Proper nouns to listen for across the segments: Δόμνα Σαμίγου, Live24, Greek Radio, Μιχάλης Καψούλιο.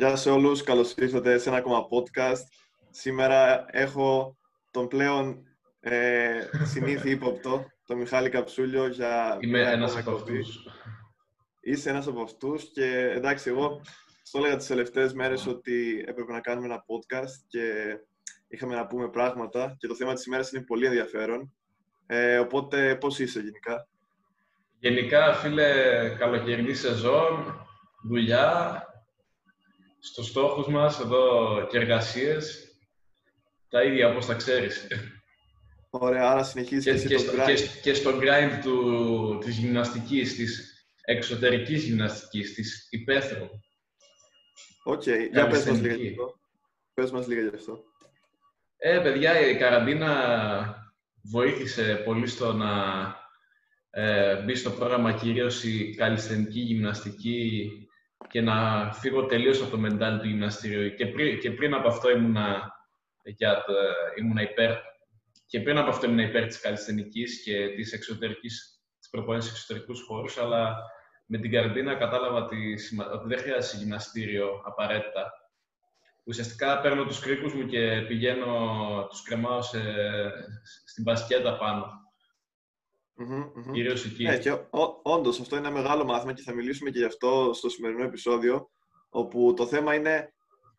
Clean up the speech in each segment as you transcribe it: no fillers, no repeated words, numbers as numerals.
Γεια σε όλους, καλώς ήρθατε σε ένα ακόμα podcast. Σήμερα έχω τον πλέον συνήθι ύποπτο, τον Μιχάλη Καψούλιο. Είμαι ένας από αυτούς. Είσαι ένας από αυτούς και εντάξει, εγώ στο έλεγα τις τελευταίες μέρες ότι έπρεπε να κάνουμε ένα podcast και είχαμε να πούμε πράγματα και το θέμα της ημέρας είναι πολύ ενδιαφέρον. Οπότε, πώς είσαι γενικά? Γενικά, φίλε, καλοκαιρινή σεζόν, δουλειά, στους στόχους μας εδώ και εργασίες, τα ίδια όπως τα ξέρεις. Ωραία, άρα συνεχίζεις και στο grind της γυμναστικής, της εξωτερικής γυμναστικής, της υπαίθρου. Οκ, για πες μας λίγα γι' αυτό. Παιδιά, η καραντίνα βοήθησε πολύ στο να μπει στο πρόγραμμα κυρίως η καλλισθενική γυμναστική και να φύγω τελείως από το mental του γυμναστήριου. Και πριν από αυτό ήμουνα υπέρ της καλλισθενικής και της προπόνησης εξωτερικούς χώρους, αλλά με την καραντίνα κατάλαβα ότι δεν χρειάζεται γυμναστήριο απαραίτητα. Ουσιαστικά παίρνω τους κρίκους μου και τους κρεμάω στην μπασκέτα πάνω. Κυρίως εκεί. Όντως, αυτό είναι ένα μεγάλο μάθημα και θα μιλήσουμε και γι' αυτό στο σημερινό επεισόδιο, όπου το θέμα είναι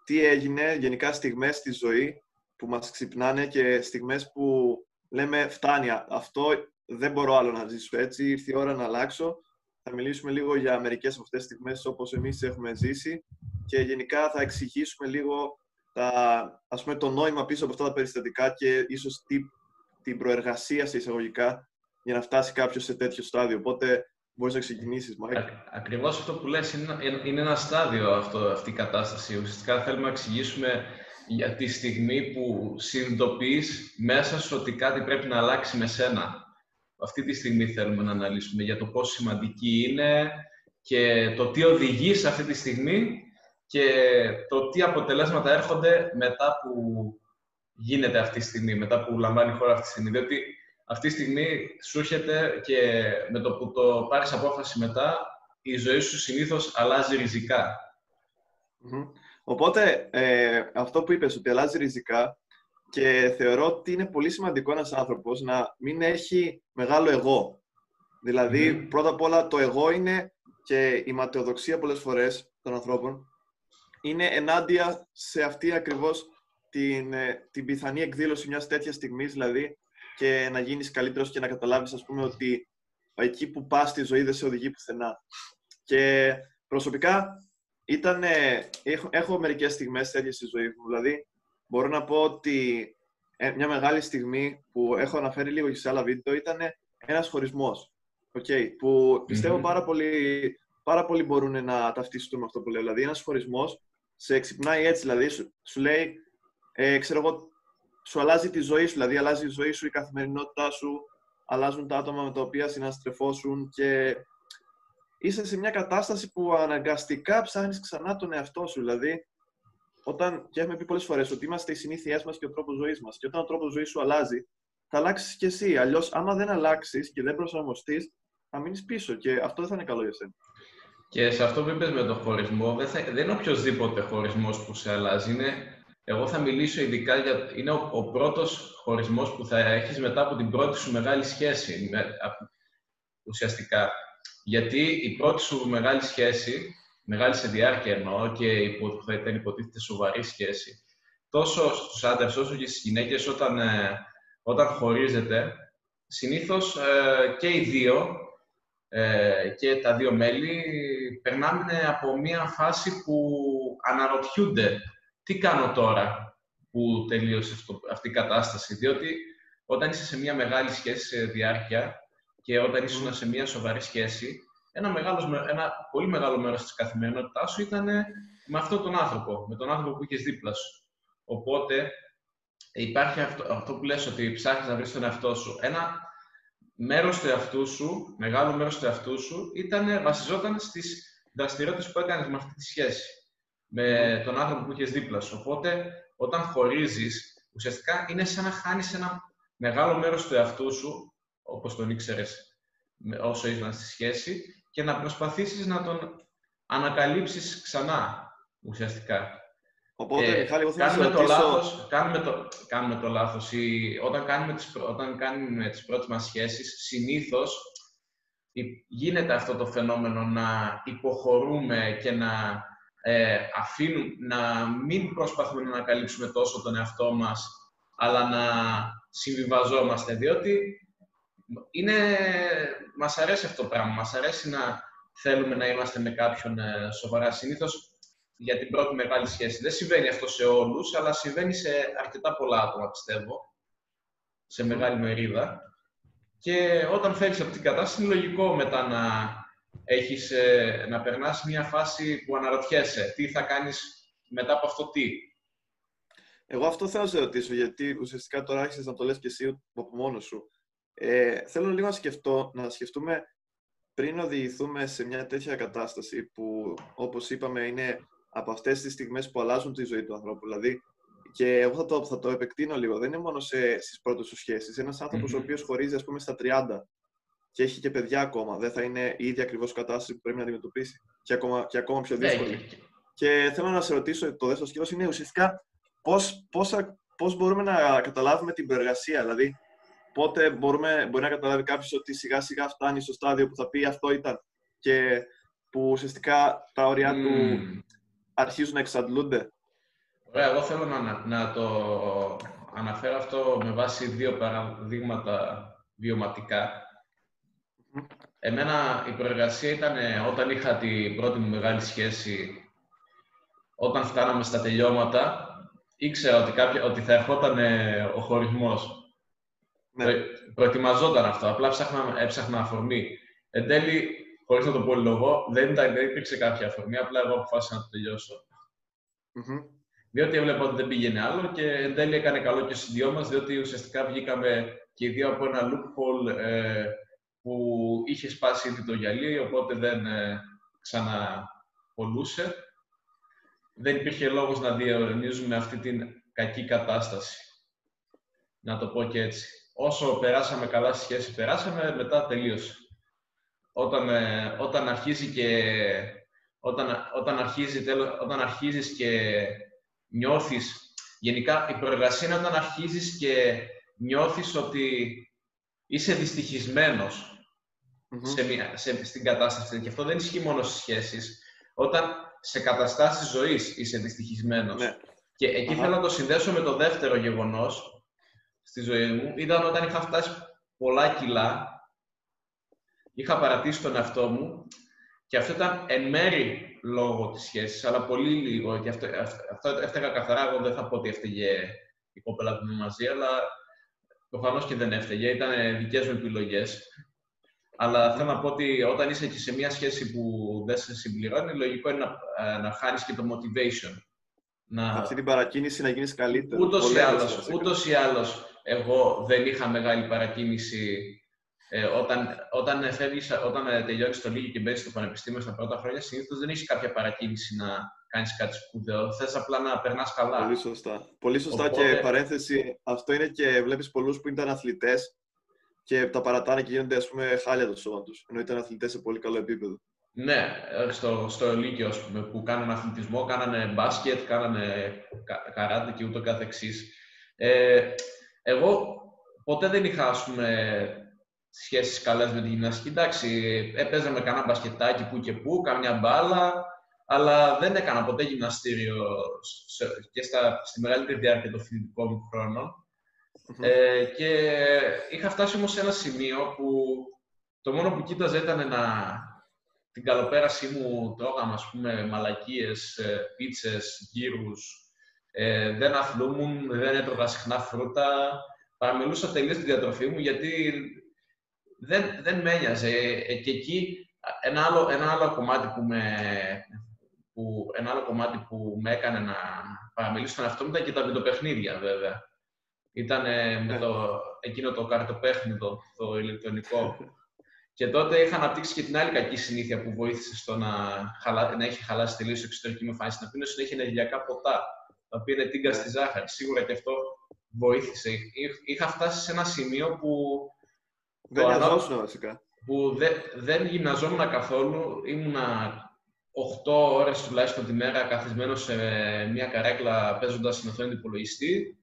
τι έγινε γενικά στιγμές στη ζωή που μας ξυπνάνε και στιγμές που λέμε φτάνει, αυτό δεν μπορώ άλλο να ζήσω έτσι, ήρθε η ώρα να αλλάξω. Θα μιλήσουμε λίγο για μερικές από αυτές τις στιγμές όπως εμείς έχουμε ζήσει και γενικά θα εξηγήσουμε λίγο το νόημα πίσω από αυτά τα περιστατικά και ίσως την προεργασία σε εισαγωγικά για να φτάσει κάποιος σε τέτοιο στάδιο. Οπότε μπορείς να ξεκινήσεις, Μάικ. Ακριβώς αυτό που λες είναι ένα στάδιο αυτή η κατάσταση. Ουσιαστικά θέλουμε να εξηγήσουμε για τη στιγμή που συνειδητοποιείς μέσα σου ότι κάτι πρέπει να αλλάξει με σένα. Αυτή τη στιγμή θέλουμε να αναλύσουμε για το πόσο σημαντική είναι και το τι οδηγεί σε αυτή τη στιγμή και το τι αποτελέσματα έρχονται μετά που γίνεται αυτή τη στιγμή, μετά που λαμβάνει η χώρα αυτή τη στιγμή. Διότι αυτή τη στιγμή σου έρχεται και με το που το πάρεις απόφαση μετά, η ζωή σου συνήθως αλλάζει ριζικά. Οπότε, αυτό που είπες, ότι αλλάζει ριζικά, και θεωρώ ότι είναι πολύ σημαντικό ένας άνθρωπος να μην έχει μεγάλο εγώ. Δηλαδή, πρώτα απ' όλα, το εγώ είναι και η ματαιοδοξία πολλές φορές των ανθρώπων είναι ενάντια σε αυτή ακριβώς την πιθανή εκδήλωση μιας τέτοιας στιγμής, δηλαδή, και να γίνεις καλύτερος και να καταλάβεις, ας πούμε, ότι εκεί που πας στη ζωή δεν σε οδηγεί πουθενά. Και προσωπικά έχω μερικές στιγμές τέτοιες στη ζωή μου. Δηλαδή, μπορώ να πω ότι μια μεγάλη στιγμή που έχω αναφέρει λίγο και σε άλλα βίντεο ήταν ένας χωρισμός. Που πιστεύω πάρα πολύ μπορούν να ταυτιστούν με αυτό που λέω. Δηλαδή, ένας χωρισμός σε ξυπνάει έτσι, δηλαδή σου λέει, ξέρω εγώ, σου αλλάζει τη ζωή σου, δηλαδή αλλάζει η ζωή σου, η καθημερινότητά σου, αλλάζουν τα άτομα με τα οποία συναστρεφόσουν και είσαι σε μια κατάσταση που αναγκαστικά ψάχνεις ξανά τον εαυτό σου. Δηλαδή, και έχουμε πει πολλές φορές ότι είμαστε οι συνήθειές μας και ο τρόπος ζωής μας. Και όταν ο τρόπος ζωής σου αλλάζει, θα αλλάξεις κι εσύ. Αλλιώς, άμα δεν αλλάξεις και δεν προσαρμοστείς, θα μείνεις πίσω και αυτό δεν θα είναι καλό για σένα. Και σε αυτό που είπες με τον χωρισμό, δεν είναι οποιοδήποτε χωρισμός που σε αλλάζει. Εγώ θα μιλήσω ειδικά είναι ο πρώτος χωρισμός που θα έχεις μετά από την πρώτη σου μεγάλη σχέση, ουσιαστικά. Γιατί η πρώτη σου μεγάλη σχέση, μεγάλη σε διάρκεια εννοώ και θα ήταν υποτίθεται σοβαρή σχέση, τόσο στους άντρες όσο και στις γυναίκες, όταν χωρίζετε, συνήθως και οι δύο και τα δύο μέλη περνάμε από μία φάση που αναρωτιούνται τι κάνω τώρα που τελείωσε αυτή η κατάσταση. Διότι όταν είσαι σε μια μεγάλη σχέση σε διάρκεια και όταν ήσουν σε μια σοβαρή σχέση, ένα πολύ μεγάλο μέρος της καθημερινότητάς σου ήταν με αυτόν τον άνθρωπο, με τον άνθρωπο που είχες δίπλα σου. Οπότε υπάρχει αυτό που λες ότι ψάχνεις να βρεις τον εαυτό σου. Μεγάλο μέρος του εαυτού σου βασιζόταν στις δραστηριότητες που έκανες με αυτή τη σχέση, με τον άνθρωπο που είχες δίπλα σου. Οπότε, όταν χωρίζεις, ουσιαστικά είναι σαν να χάνεις ένα μεγάλο μέρος του εαυτού σου, όπως τον ήξερες όσο ήσουν στη σχέση, και να προσπαθήσεις να τον ανακαλύψεις ξανά. ουσιαστικά. Οπότε, Μιχάλη, εγώ θέλω να ρωτήσω... Κάνουμε το λάθος. Όταν κάνουμε τις πρώτες μας σχέσεις, συνήθως γίνεται αυτό το φαινόμενο να υποχωρούμε και να αφήνουμε, να μην προσπαθούμε να ανακαλύψουμε τόσο τον εαυτό μας, αλλά να συμβιβαζόμαστε, διότι μας αρέσει αυτό το πράγμα. Μας αρέσει να θέλουμε να είμαστε με κάποιον σοβαρά. Συνήθως για την πρώτη μεγάλη σχέση. Δεν συμβαίνει αυτό σε όλους, αλλά συμβαίνει σε αρκετά πολλά άτομα, πιστεύω, σε μεγάλη μερίδα. Και όταν φεύγεις από την κατάσταση, είναι λογικό μετά να περνάς μια φάση που αναρωτιέσαι τι θα κάνεις μετά από αυτό τι. Εγώ αυτό θέλω να σε ρωτήσω, γιατί ουσιαστικά τώρα άρχισες να το λες και εσύ από μόνος σου. Θέλω λίγο να σκεφτούμε πριν οδηγηθούμε σε μια τέτοια κατάσταση που, όπως είπαμε, είναι από αυτές τις στιγμές που αλλάζουν τη ζωή του ανθρώπου. Δηλαδή, και εγώ θα το επεκτείνω λίγο. Δεν είναι μόνο στις πρώτες σου σχέσεις. Ένας άνθρωπος ο οποίος χωρίζει, ας πούμε, στα 30 και έχει και παιδιά ακόμα, δεν θα είναι η ίδια ακριβώς κατάσταση που πρέπει να αντιμετωπίσει και ακόμα πιο δύσκολη. Και θέλω να σε ρωτήσω, το δεύτερο σκέλος είναι ουσιαστικά πώς μπορούμε να καταλάβουμε την προεργασία. Δηλαδή, πότε μπορεί να καταλάβει κάποιος ότι σιγά-σιγά φτάνει στο στάδιο που θα πει αυτό ήταν και που ουσιαστικά τα όρια του αρχίζουν να εξαντλούνται. Ωραία, εγώ θέλω να το αναφέρω αυτό με βάση δύο παραδείγματα βιωματικά. Εμένα η προεργασία ήταν όταν είχα την πρώτη μου μεγάλη σχέση, όταν φτάναμε στα τελειώματα, ήξερα ότι θα ερχόταν ο χωρισμός. Ναι. Προετοιμαζόταν αυτό, απλά έψαχνα αφορμή. Εν τέλει, χωρίς να το πω λόγο, δεν υπήρξε κάποια αφορμή, απλά εγώ αποφάσισα να το τελειώσω. Διότι έβλεπα ότι δεν πήγαινε άλλο και εν τέλει έκανε καλό και στους δυο μας, διότι ουσιαστικά βγήκαμε και οι δύο από ένα loophole που είχε σπάσει ήδη το γυαλί, οπότε δεν ξαναπολούσε. Δεν υπήρχε λόγος να διαιωνίζουμε αυτή την κακή κατάσταση. Να το πω και έτσι. Όσο περάσαμε καλά στη σχέση, μετά τελείωσε. Όταν αρχίζεις και νιώθεις, γενικά η προεργασία είναι όταν αρχίζεις και νιώθεις ότι είσαι δυστυχισμένος στην κατάσταση. Και αυτό δεν ισχύει μόνο στις σχέσεις. Όταν σε καταστάσεις ζωής είσαι δυστυχισμένος. Ναι. Και εκεί θέλω να το συνδέσω με το δεύτερο γεγονός στη ζωή μου, ήταν όταν είχα φτάσει πολλά κιλά, είχα παρατήσει τον εαυτό μου και αυτό ήταν εν μέρη λόγω της σχέσης, αλλά πολύ λίγο. Και αυτό έφταιγα καθαρά, εγώ δεν θα πω ότι έφταιγε η κοπέλα που είμαι μαζί, αλλά προφανώς και δεν έφταιγε, ήταν δικές μου επιλογές. Αλλά θέλω να πω ότι όταν είσαι και σε μια σχέση που δεν σε συμπληρώνει, λογικό είναι να χάνεις και το motivation. Αυτή την παρακίνηση να γίνεις καλύτερα. Ούτως ή άλλως, εγώ δεν είχα μεγάλη παρακίνηση όταν τελειώνεις το Λίγιο και μπαίνεις στο πανεπιστήμιο στα πρώτα χρόνια. Συνήθως δεν έχεις κάποια παρακίνηση να κάνεις κάτι σπουδαίο. Θες απλά να περνάς καλά. Πολύ σωστά. Πολύ σωστά. Οπότε... και παρένθεση, αυτό είναι και βλέπεις πολλούς που ήταν αθλητές και τα παρατάνε και γίνονται, ας πούμε, χάλια το σώμα τους. Ενώ ήταν αθλητές σε πολύ καλό επίπεδο. Ναι, στο Λύκειο, ας πούμε, που κάνανε αθλητισμό, κάνανε μπάσκετ, κάνανε καράτε και ούτω καθεξής. Εγώ ποτέ δεν είχα, ας πούμε, σχέσεις καλές με τη γυμναστική. Εντάξει, έπαιζα με κανένα μπασκετάκι που και που, καμιά μπάλα, αλλά δεν έκανα ποτέ γυμναστήριο και στη μεγαλύτερη διάρκεια των φοιτητικών μου χρόνων. Και είχα φτάσει όμως σε ένα σημείο που το μόνο που κοίταζα ήταν την καλοπέρασή μου, τρώγαμε, ας πούμε, μαλακίες, πίτσες, γύρους, δεν αθλούμουν, δεν έτρωγα συχνά φρούτα. Παραμελούσα τελείως τη διατροφή μου, γιατί δεν με ένοιαζε. Και εκεί ένα άλλο κομμάτι που με έκανε να παραμελήσω τον εαυτό μου ήταν και τα βιντεοπαιχνίδια, βέβαια. Ήταν με εκείνο το καρτοπέχνιδο, το ηλεκτρονικό. Και τότε είχα αναπτύξει και την άλλη κακή συνήθεια που βοήθησε στο να έχει χαλάσει τελείως η εξωτερική μου εμφάνιση. Να πίνω συνέχεια ενεργειακά ποτά, τα οποία είναι τίγκα στη ζάχαρη. Σίγουρα και αυτό βοήθησε. Είχα φτάσει σε ένα σημείο που. Δεν γυμναζόμουν βασικά. Που δεν γυμναζόμουν καθόλου. Ήμουνα 8 ώρες τουλάχιστον τη μέρα καθισμένος σε μια καρέκλα παίζοντας στην οθόνη του υπολογιστή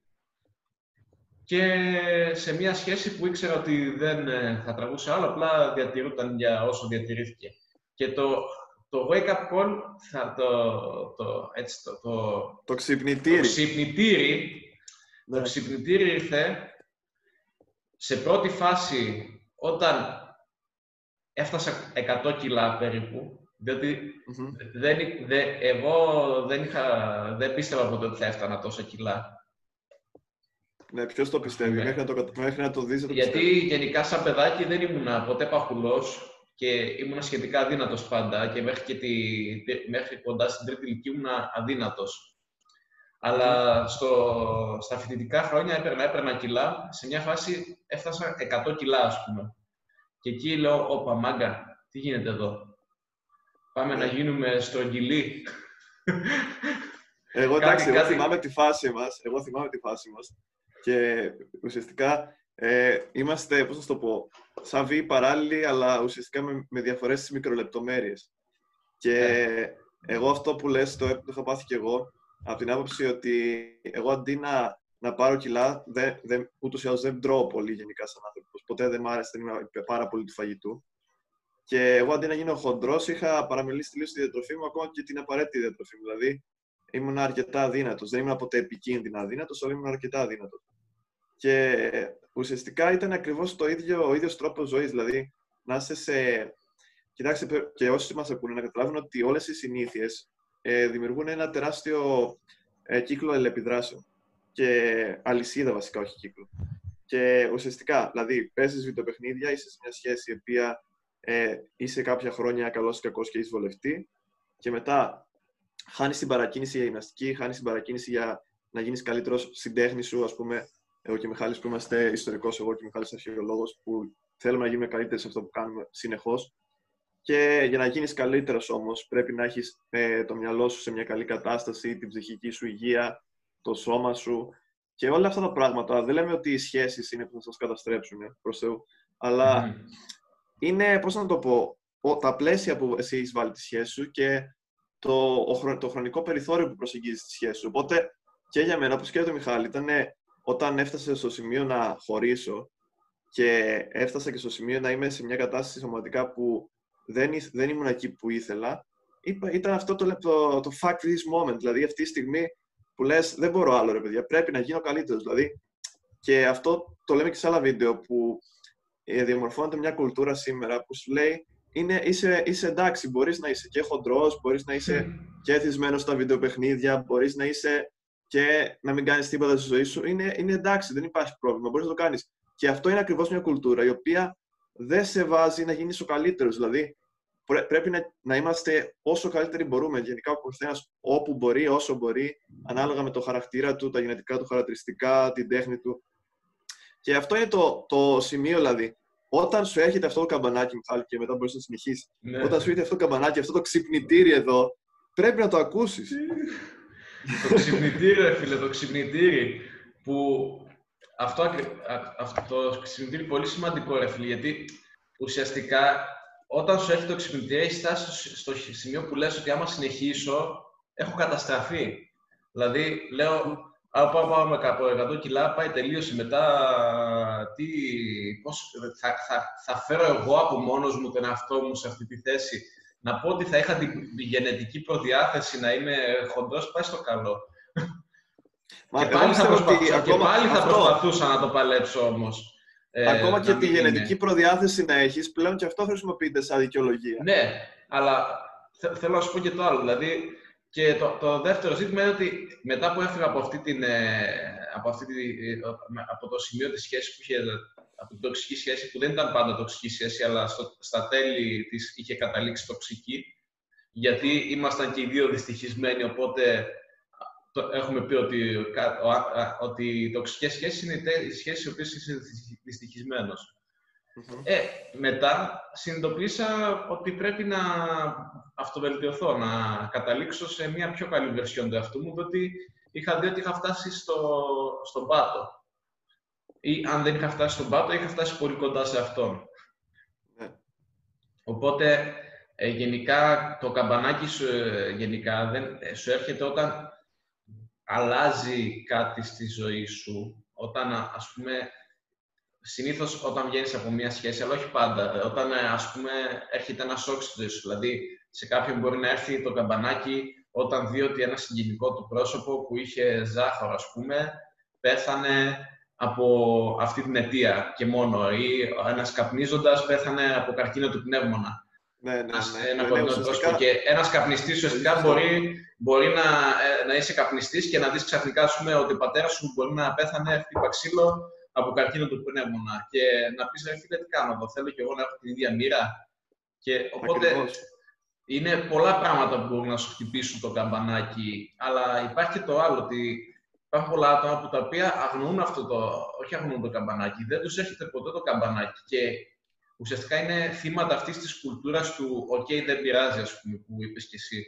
και σε μια σχέση που ήξερα ότι δεν θα τραβούσε άλλο, απλά διατηρούταν για όσο διατηρήθηκε. Και το wake-up call, το ξυπνητήρι, ναι. Το ξυπνητήρι ήρθε σε πρώτη φάση όταν έφτασα 100 κιλά περίπου, διότι εγώ δεν πίστευα ποτέ ότι θα έφτανα τόσα κιλά. Ναι, ποιος το πιστεύει, μέχρι να το δεις. Γιατί γενικά σαν παιδάκι δεν ήμουν ποτέ παχουλός και ήμουν σχετικά αδύνατος πάντα και μέχρι κοντά στην τρίτη ηλικία ήμουν αδύνατος. Αλλά στα φοιτητικά χρόνια έπαιρνα κιλά, σε μια φάση έφτασα 100 κιλά ας πούμε. Και εκεί λέω, όπα μάγκα, τι γίνεται εδώ, πάμε να γίνουμε στρογγυλοί. Εγώ εντάξει, εγώ θυμάμαι τη φάση μας, και ουσιαστικά είμαστε, πώς θα το πω, σαν βίοι παράλληλοι, αλλά ουσιαστικά με διαφορές στις μικρολεπτομέρειες. Και εγώ αυτό που λες, το είχα πάθει κι εγώ, από την άποψη ότι εγώ αντί να πάρω κιλά, ούτως ή άλλως δεν τρώω πολύ γενικά σαν άνθρωπος. Ποτέ δεν μ' άρεσε, δεν είμαι πάρα πολύ του φαγητού. Και εγώ αντί να γίνω χοντρός, είχα παραμελήσει τελείως τη διατροφή μου, ακόμα και την απαραίτητη διατροφή μου. Δηλαδή, ήμουν αρκετά αδύνατος. Δεν ήμουν ποτέ επικίνδυνα αδύνατος, αλλά ήμουν αρκετά αδύνατος. Και ουσιαστικά ήταν ακριβώς ο ίδιος τρόπος ζωής. Δηλαδή, να είσαι σε. Κοιτάξτε, και όσοι μας ακούνε, να καταλάβουν ότι όλες οι συνήθειες δημιουργούν ένα τεράστιο κύκλο αλληλεπιδράσεων. Και αλυσίδα βασικά, όχι κύκλο. Και ουσιαστικά, δηλαδή, παίζεις βιντεοπαιχνίδια, είσαι σε μια σχέση η οποία είσαι κάποια χρόνια καλός ή κακός και είσαι βολευτή. Και μετά χάνεις την παρακίνηση για γυμναστική, χάνεις την παρακίνηση για να γίνεις καλύτερος στην τέχνη σου. Ας πούμε, εγώ και ο Μιχάλης που είμαστε ιστορικός, εγώ και ο Μιχάλης αρχαιολόγος, που θέλουμε να γίνουμε καλύτεροι σε αυτό που κάνουμε συνεχώς. Και για να γίνεις καλύτερος όμως, πρέπει να έχεις το μυαλό σου σε μια καλή κατάσταση, την ψυχική σου υγεία, το σώμα σου. Και όλα αυτά τα πράγματα, δεν λέμε ότι οι σχέσεις είναι που θα σας καταστρέψουν, προς Θεού, αλλά είναι, πώς να το πω, τα πλαίσια που εσύ έχεις βάλει τη σχέση σου και το χρονικό περιθώριο που προσεγγίζεις τη σχέση σου. Οπότε και για μένα, όπως και για τον Μιχάλη, ήταν όταν έφτασε στο σημείο να χωρίσω και έφτασα και στο σημείο να είμαι σε μια κατάσταση σωματικά που δεν ήμουν εκεί που ήθελα, ήταν αυτό το fuck this moment, δηλαδή αυτή τη στιγμή που λες, δεν μπορώ άλλο ρε παιδιά, πρέπει να γίνω καλύτερος. Δηλαδή, και αυτό το λέμε και σε άλλα βίντεο που διαμορφώνεται μια κουλτούρα σήμερα που σου λέει είσαι εντάξει, μπορείς να είσαι και χοντρός, μπορείς να είσαι και εθισμένος στα βιντεοπαιχνίδια, μπορείς να είσαι και να μην κάνεις τίποτα στη ζωή σου. Είναι εντάξει, δεν υπάρχει πρόβλημα, μπορείς να το κάνεις. Και αυτό είναι ακριβώς μια κουλτούρα η οποία δεν σε βάζει να γίνεις ο καλύτερος. Δηλαδή, πρέπει να είμαστε όσο καλύτεροι μπορούμε. Γενικά, ο καθένας όπου μπορεί, όσο μπορεί, ανάλογα με το χαρακτήρα του, τα γενετικά του χαρακτηριστικά, την τέχνη του. Και αυτό είναι το σημείο, δηλαδή. Όταν σου έρχεται αυτό το καμπανάκι, Μιχάλη, και μετά μπορείς να συνεχίσεις. Ναι. Όταν σου έρχεται αυτό το καμπανάκι, αυτό το ξυπνητήρι εδώ, πρέπει να το ακούσεις. Το ξυπνητήρι, φίλε, το ξυπνητήρι. Που αυτό ξυπνητήρι πολύ σημαντικό, ρε φίλε, γιατί ουσιαστικά όταν σου έρχεται το ξυπνητήρι, έχεις φτάσει στο σημείο που λες ότι άμα συνεχίσω, έχω καταστραφεί. Δηλαδή, λέω. Πάμε κάπου 100 κιλά, πάει τελείωση. Μετά, θα φέρω εγώ από μόνος μου τον εαυτό μου σε αυτή τη θέση. Να πω ότι θα είχα την γενετική προδιάθεση να είμαι χοντρός, πάει στο καλό. Μα, και πάλι θα προσπαθούσα να το παλέψω όμως. Ακόμα και τη γενετική προδιάθεση να έχεις, πλέον και αυτό χρησιμοποιείται σαν δικαιολογία. Ναι, αλλά θέλω να σου πω και το άλλο. Δηλαδή, και το δεύτερο ζήτημα είναι ότι μετά που έφυγα από το σημείο της σχέσης που είχε, από την τοξική σχέση, που δεν ήταν πάντα τοξική σχέση, αλλά στα τέλη της είχε καταλήξει τοξική, γιατί ήμασταν και οι δύο δυστυχισμένοι, οπότε έχουμε πει ότι οι τοξικές σχέσεις είναι οι σχέσεις οι οποίες είσαι δυστυχισμένος. Μετά συνειδητοποίησα ότι πρέπει να αυτοβελτιωθώ, να καταλήξω σε μια πιο καλή βερσιόν του εαυτού μου, διότι είχα δει ότι είχα φτάσει στον πάτο. Ή αν δεν είχα φτάσει στον πάτο, είχα φτάσει πολύ κοντά σε αυτόν. Οπότε Γενικά, το καμπανάκι σου, γενικά, σου έρχεται όταν αλλάζει κάτι στη ζωή σου, όταν, ας πούμε, συνήθως όταν βγαίνεις από μία σχέση, αλλά όχι πάντα, όταν, ας πούμε, έρχεται ένα σοκ στη ζωή σου. Δηλαδή, σε κάποιον μπορεί να έρθει το καμπανάκι όταν δει ότι ένα συγγενικό του πρόσωπο που είχε ζάχαρο, ας πούμε, πέθανε από αυτή την αιτία και μόνο, ή ένας καπνίζοντας πέθανε από καρκίνο του πνεύμονα. Και ένας καπνιστής ουσιαστικά μπορεί να είσαι καπνιστής και να δεις ξαφνικά ότι ο πατέρας σου μπορεί να πέθανε χτύπα ξύλο από καρκίνο του πνεύμονα και να πεις, ρε φίλε, τι κάνω εδώ, θέλω και εγώ να έχω την ίδια μοίρα. Και οπότε είναι πολλά πράγματα που μπορούν να σου χτυπήσουν το καμπανάκι, αλλά υπάρχει και το άλλο, ότι υπάρχουν πολλά άτομα που τα οποία αγνοούν αυτό το, όχι αγνοούν το καμπανάκι, δεν τους έρχεται ποτέ το καμπανάκι και ουσιαστικά είναι θύματα αυτής της κουλτούρας του «οκ, δεν πειράζει», ας πούμε, που είπες κι εσύ.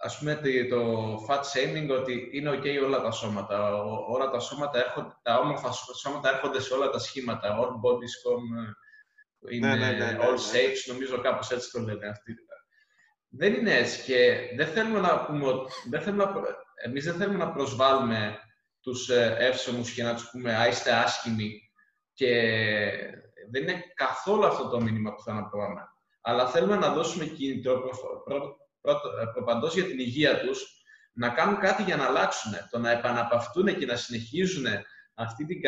Ας πούμε το fat shaming, ότι είναι «οκ όλα τα σώματα». Όλα τα σώματα έρχονται, τα όμορφα σώματα έρχονται σε όλα τα σχήματα. All bodies come in all shapes, νομίζω κάπως έτσι το λένε αυτοί. Δεν είναι έτσι και δεν θέλουμε να πούμε ότι... Εμείς δεν θέλουμε να προσβάλλουμε τους εύσωμους και να τους πούμε «α, είστε άσχημοι». Και δεν είναι καθόλου αυτό το μήνυμα που θα αναπτύσσουμε. Αλλά θέλουμε να δώσουμε κίνητρο προπαντός για την υγεία τους, να κάνουν κάτι για να αλλάξουν. Το να επαναπαυτούν και να συνεχίζουν αυτές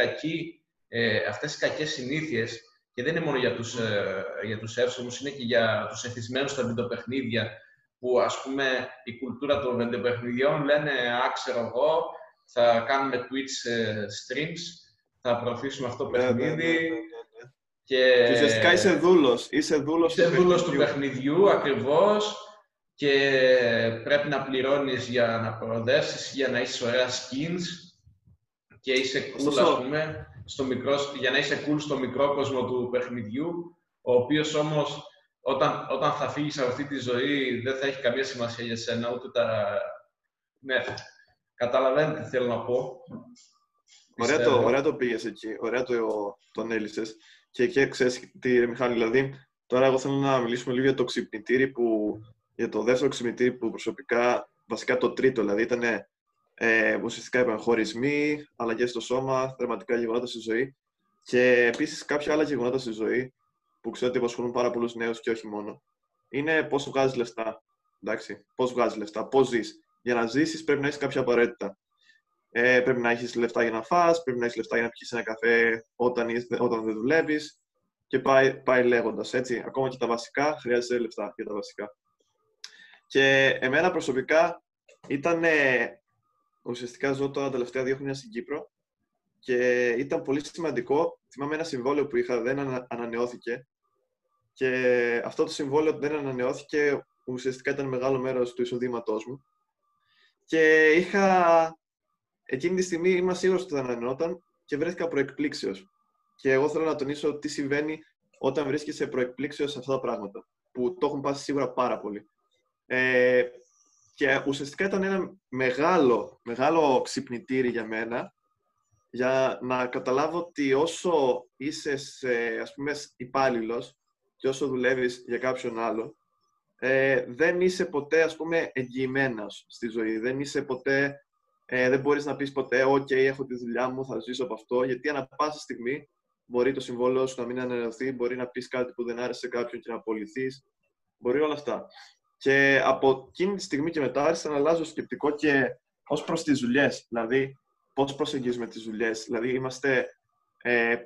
τις κακές συνήθειες, και δεν είναι μόνο για τους εύσωμους, είναι και για τους εθισμένους στα βιντεοπαιχνίδια, που ας πούμε η κουλτούρα των βιντεοπαιχνιδιών λένε «α, ξέρω εγώ, θα κάνουμε Twitch streams, θα προωθήσουμε αυτό το παιχνίδι». Και ουσιαστικά είσαι δούλος. Είσαι δούλος του παιχνιδιού, ακριβώς. Και πρέπει να πληρώνεις για να προοδεύσεις, για να είσαι ωραία skins. Και είσαι cool, ας πούμε, για να είσαι cool στο μικρό κόσμο του παιχνιδιού, ο οποίος όμως όταν θα φύγεις από αυτή τη ζωή δεν θα έχει καμία σημασία για σένα, ούτε τα... Ναι, καταλαβαίνετε τι θέλω να πω. Ωραία το πήγες εκεί, ωραία τον έλυσες. Και ξέρεις τι, ρε Μιχάλη, δηλαδή, τώρα εγώ θέλω να μιλήσουμε λίγο για το ξυπνητήρι, για το δεύτερο ξυπνητήρι που προσωπικά, βασικά το τρίτο, δηλαδή, ήταν ουσιαστικά επαγχωρισμοί, αλλαγές στο σώμα, δραματικά γεγονότα στη ζωή και επίσης κάποια άλλα γεγονότα στη ζωή που ξέρω ότι απασχολούν πάρα πολλούς νέους και όχι μόνο. Είναι πώς βγάζεις λεφτά, εντάξει, πώς βγάζεις λεφτά, πώς ζεις. Για να ζήσεις πρέπει να έχεις κάποια απαραίτητα. Πρέπει να έχεις λεφτά για να φας, πρέπει να έχεις λεφτά για να πιεις ένα καφέ όταν δεν δουλεύεις και πάει λέγοντας, έτσι. Ακόμα και τα βασικά, χρειάζεσαι λεφτά για τα βασικά. Και εμένα προσωπικά ήταν, ουσιαστικά ζω τώρα τα τελευταία 2 χρόνια στην Κύπρο και ήταν πολύ σημαντικό, θυμάμαι ένα συμβόλαιο που είχα, δεν ανανεώθηκε και αυτό το συμβόλαιο δεν ανανεώθηκε, ουσιαστικά ήταν μεγάλο μέρος του εισοδήματός μου και είχα... Εκείνη τη στιγμή ήμουν σίγουρος ότι θα ανανεώταν και βρέθηκα προεκπλήξεως. Και εγώ θέλω να τονίσω τι συμβαίνει όταν βρίσκεσαι προεκπλήξεως σε αυτά τα πράγματα, που το έχουν πάσει σίγουρα πάρα πολύ. Και ουσιαστικά ήταν ένα μεγάλο ξυπνητήρι για μένα, για να καταλάβω ότι όσο είσαι, ας πούμε, υπάλληλος και όσο δουλεύεις για κάποιον άλλο, δεν είσαι ποτέ, ας πούμε, εγγυημένος στη ζωή, δεν είσαι ποτέ... δεν μπορείς να πεις ποτέ «οκ, έχω τη δουλειά μου, θα ζήσω από αυτό», γιατί ανά πάσα στιγμή μπορεί το συμβόλαιο σου να μην ανανεωθεί, μπορεί να πεις κάτι που δεν άρεσε κάποιον και να απολυθείς, μπορεί όλα αυτά. Και από εκείνη τη στιγμή και μετά άρχισα να αλλάζω σκεπτικό και ως προς τις δουλειές, δηλαδή πώς προσεγγίζουμε τις δουλειές. Δηλαδή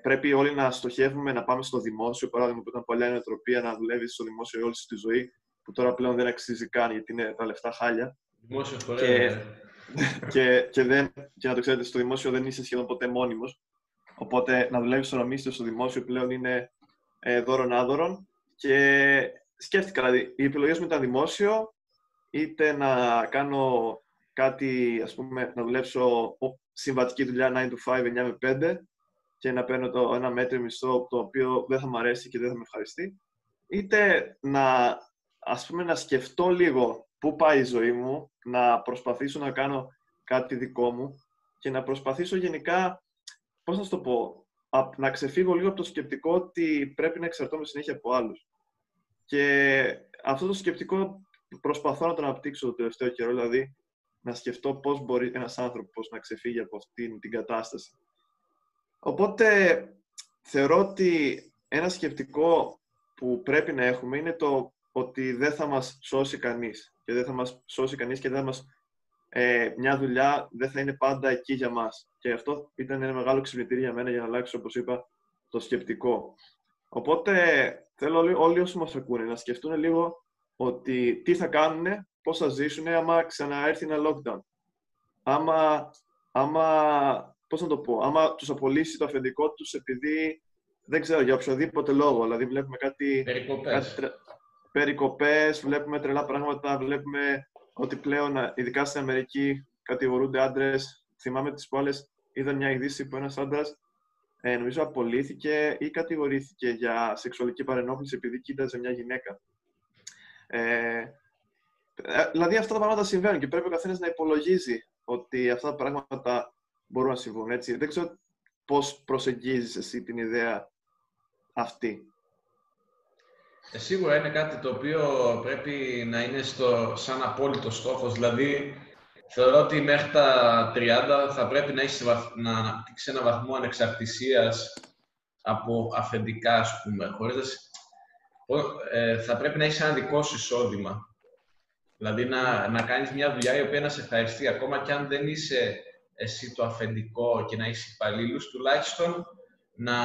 πρέπει όλοι να στοχεύουμε να πάμε στο δημόσιο, παράδειγμα που ήταν παλιά η νοοτροπία να δουλεύεις στο δημόσιο όλη τη ζωή, που τώρα πλέον δεν αξίζει καν γιατί είναι τα λεφτά χάλια. Δημόσιο φορέα. Και να το ξέρετε, στο δημόσιο δεν είσαι σχεδόν ποτέ μόνιμος. Οπότε να δουλεύεις στο νομίσιο, στο δημόσιο πλέον είναι δώρον-άδωρον. Και σκέφτηκα, δηλαδή, οι επιλογές μου ήταν δημόσιο, είτε να κάνω κάτι, ας πούμε, να δουλέψω συμβατική δουλειά 9 to 5, 9 με 5, και να παίρνω ένα μέτριο μισθό το οποίο δεν θα μου αρέσει και δεν θα με ευχαριστεί. Είτε να, ας πούμε, να σκεφτώ λίγο πού πάει η ζωή μου, να προσπαθήσω να κάνω κάτι δικό μου και να προσπαθήσω γενικά, πώς να σου το πω, να ξεφύγω λίγο από το σκεπτικό ότι πρέπει να εξαρτώμαι συνέχεια από άλλους. Και αυτό το σκεπτικό προσπαθώ να το αναπτύξω το τελευταίο καιρό, δηλαδή να σκεφτώ πώς μπορεί ένας άνθρωπος να ξεφύγει από αυτήν την κατάσταση. Οπότε θεωρώ ότι ένα σκεπτικό που πρέπει να έχουμε είναι το ότι δεν θα μας σώσει κανείς και δεν θα μας σώσει κανείς και δεν θα μας, μια δουλειά δεν θα είναι πάντα εκεί για μας. Και αυτό ήταν ένα μεγάλο ξυπνητήρι για μένα για να αλλάξω, όπως είπα, το σκεπτικό. Οπότε θέλω όλοι όσοι μας ακούνε να σκεφτούν λίγο ότι τι θα κάνουν, πώς θα ζήσουν άμα ξαναέρθει ένα lockdown. Άμα τους απολύσει το αφεντικό τους επειδή, δεν ξέρω, για οποιοδήποτε λόγο. Δηλαδή βλέπουμε κάτι... Περικοπές, βλέπουμε τρελά πράγματα, βλέπουμε ότι πλέον, ειδικά στην Αμερική, κατηγορούνται άντρες. Θυμάμαι τις προάλλες, είδα μια ειδήση που ένας άντρας, νομίζω απολύθηκε ή κατηγορήθηκε για σεξουαλική παρενόχληση επειδή κοίταζε μια γυναίκα. Δηλαδή αυτά τα πράγματα συμβαίνουν και πρέπει ο καθένας να υπολογίζει ότι αυτά τα πράγματα μπορούν να συμβούν, έτσι. Δεν ξέρω πώς προσεγγίζεις εσύ την ιδέα αυτή. Σίγουρα είναι κάτι το οποίο πρέπει να είναι σαν απόλυτο στόχος. Δηλαδή, θεωρώ ότι μέχρι τα 30 θα πρέπει να έχεις να αναπτύξεις ένα βαθμό ανεξαρτησίας από αφεντικά, ας πούμε. Χωρίς, θα πρέπει να έχεις ένα δικό σου εισόδημα. Δηλαδή, να κάνεις μια δουλειά η οποία να σε ευχαριστεί. Ακόμα και αν δεν είσαι εσύ το αφεντικό και να έχεις υπαλλήλους, τουλάχιστον να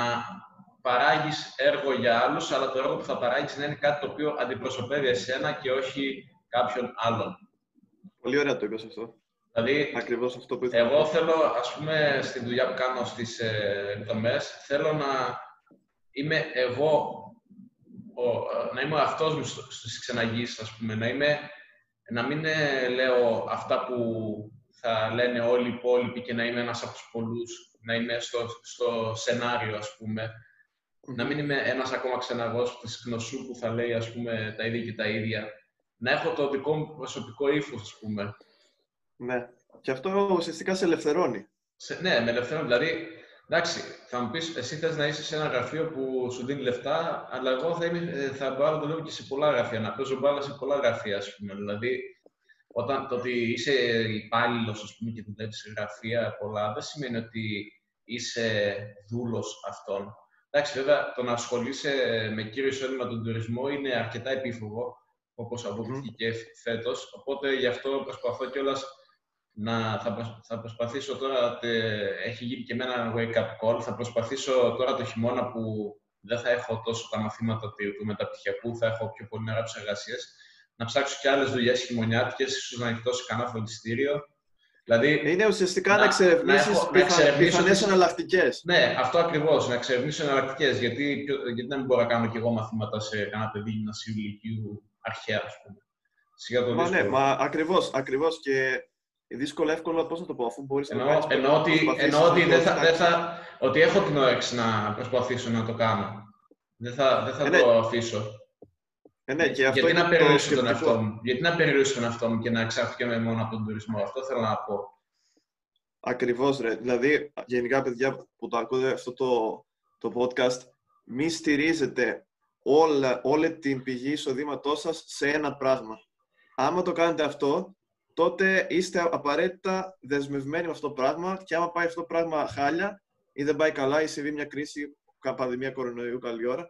παράγεις έργο για άλλους, αλλά το έργο που θα παράγεις να είναι κάτι το οποίο αντιπροσωπεύει εσένα και όχι κάποιον άλλον. Πολύ ωραία το είπες αυτό. Δηλαδή, ακριβώς αυτό που ήθελα. Εγώ θέλω, ας πούμε, στη δουλειά που κάνω στις δομές, θέλω να είμαι εγώ, να είμαι ο αυτός μου στις ξεναγήσεις, ας πούμε, να μην λέω αυτά που θα λένε όλοι οι υπόλοιποι και να είμαι ένας από τους πολλούς, να είμαι στο σενάριο, ας πούμε. Να μην είμαι ένας ακόμα ξεναγός της γνωσού που θα λέει, ας πούμε, τα ίδια και τα ίδια. Να έχω το δικό μου προσωπικό ύφος, ας πούμε. Ναι. Και αυτό ουσιαστικά σε ελευθερώνει. Ναι, με ελευθερώνει. Δηλαδή, εντάξει, θα μου πεις, εσύ θες να είσαι σε ένα γραφείο που σου δίνει λεφτά, αλλά εγώ θα μπορώ να το λέω και σε πολλά γραφεία, να παίζω μπάλα σε πολλά γραφεία, ας πούμε. Δηλαδή, το ότι είσαι υπάλληλος, ας πούμε, και δουλεύεις γραφεία πολλά, δεν σημαίνει ότι είσαι δούλος αυτών. Εντάξει, βέβαια, το να ασχολείσαι με κύριο εισόδημα τον τουρισμό είναι αρκετά επίφοβο, όπως αποδείχθηκε και φέτος. Οπότε γι' αυτό προσπαθώ κιόλας θα προσπαθήσω τώρα. Έχει γίνει και εμένα wake-up call. Θα προσπαθήσω τώρα το χειμώνα που δεν θα έχω τόσο τα μαθήματα του μεταπτυχιακού, θα έχω πιο πολύ νερά από τις εργασίες, να ψάξω και άλλες δουλειές χειμωνιάτικες, ίσως να ανοιχτώ σε κανένα φροντιστήριο. Δηλαδή, είναι ουσιαστικά να εξερευνήσεις πιθανές εναλλακτικές. Ναι, αυτό ακριβώς. Να εξερευνήσω εναλλακτικές. Γιατί να μην μπορώ να κάνω κι εγώ μαθήματα σε κανένα παιδί γυμνασίου ηλικίου αρχαία, ας πούμε. Σιγά το δύσκολο. Ναι, μα ακριβώς. Και δύσκολο, εύκολο, πώς να το πω, αφού μπορείς να το κάνεις. Εννοώ ότι ότι έχω την όρεξη να προσπαθήσω να το κάνω. Δεν θα το αφήσω. Ναι, και αυτό γιατί, να περιορίσω τον εαυτό μου και να εξαρτιέμαι μόνο από τον τουρισμό, αυτό θέλω να πω. Ακριβώς, ρε. Δηλαδή, γενικά, παιδιά που το ακούτε αυτό το podcast, μη στηρίζετε όλη την πηγή εισοδήματός σας σε ένα πράγμα. Άμα το κάνετε αυτό, τότε είστε απαραίτητα δεσμευμένοι με αυτό το πράγμα και άμα πάει αυτό το πράγμα χάλια ή δεν πάει καλά ή συμβεί μια κρίση, πανδημία κορονοϊού, καλή ώρα,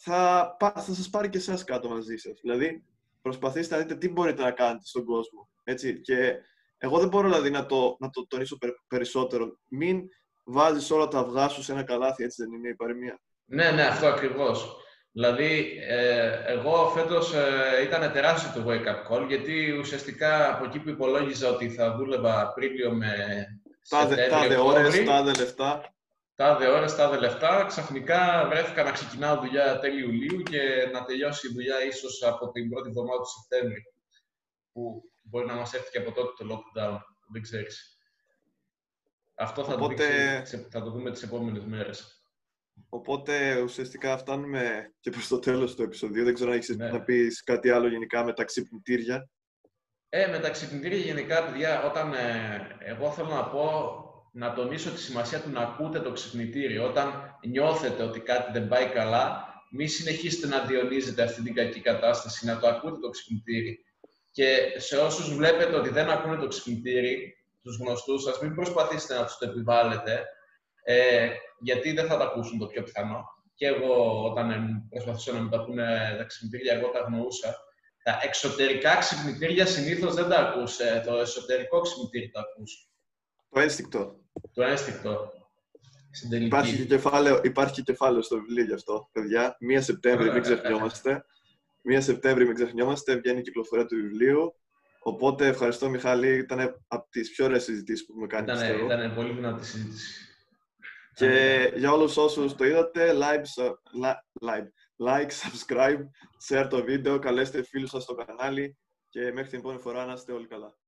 θα σας πάρει και εσάς κάτω μαζί σας. Δηλαδή, προσπαθήστε να δείτε τι μπορείτε να κάνετε στον κόσμο. Έτσι. Και εγώ δεν μπορώ δηλαδή, να το τονίσω περισσότερο. Μην βάζεις όλα τα αυγά σου σε ένα καλάθι, έτσι δεν είναι η παροιμία. Ναι, αυτό ακριβώς. Δηλαδή, εγώ φέτος ήταν τεράστιο το wake-up call, γιατί ουσιαστικά από εκεί που υπολόγιζα ότι θα δούλευα Απρίλιο με τάδε ώρες, τάδε λεφτά, ξαφνικά βρέθηκα να ξεκινάω δουλειά τέλη Ιουλίου και να τελειώσει η δουλειά ίσως από την πρώτη εβδομάδα του Σεπτέμβρη, που μπορεί να μας έρθει και από τότε το lockdown, δεν ξέρεις. Αυτό θα το δούμε τις επόμενες μέρες. Οπότε ουσιαστικά φτάνουμε και προς το τέλος του επεισοδίου. Δεν ξέρω αν έχεις να πεις κάτι άλλο γενικά με τα ξυπνητήρια. Με τα ξυπνητήρια γενικά, παιδιά, όταν εγώ θέλω να πω... Να τονίσω τη σημασία του να ακούτε το ξυπνητήρι. Όταν νιώθετε ότι κάτι δεν πάει καλά, Μην συνεχίσετε να διονύζετε αυτή την κακή κατάσταση, να το ακούτε το ξυπνητήρι. Και σε όσους βλέπετε ότι δεν ακούνε το ξυπνητήρι, τους γνωστούς σας, μην προσπαθήσετε να τους το επιβάλλετε, γιατί δεν θα τα ακούσουν το πιο πιθανό. Και εγώ, όταν προσπαθούσα να μου τα πούνε τα ξυπνητήρια, εγώ τα αγνοούσα. Τα εξωτερικά ξυπνητήρια συνήθως δεν τα ακούσε. Το εσωτερικό ξυπνητήρι τα ακούσε. Το ένστικτο. Το ένστικτο. Υπάρχει κεφάλαιο στο βιβλίο γι' αυτό, παιδιά. 1 Σεπτέμβρη, μην ξεχνιόμαστε. 1 Σεπτέμβρη, μην ξεχνιόμαστε. Βγαίνει η κυκλοφορία του βιβλίου. Οπότε ευχαριστώ, Μιχάλη. Ήταν από τις πιο ωραίες συζητήσεις που έχουμε κάνει. Ήταν πολύ δυνατή συζήτηση. Και για όλους όσους το είδατε, like, subscribe, share το βίντεο, καλέστε φίλους σας στο κανάλι και μέχρι την επόμενη φορά να είστε όλοι καλά.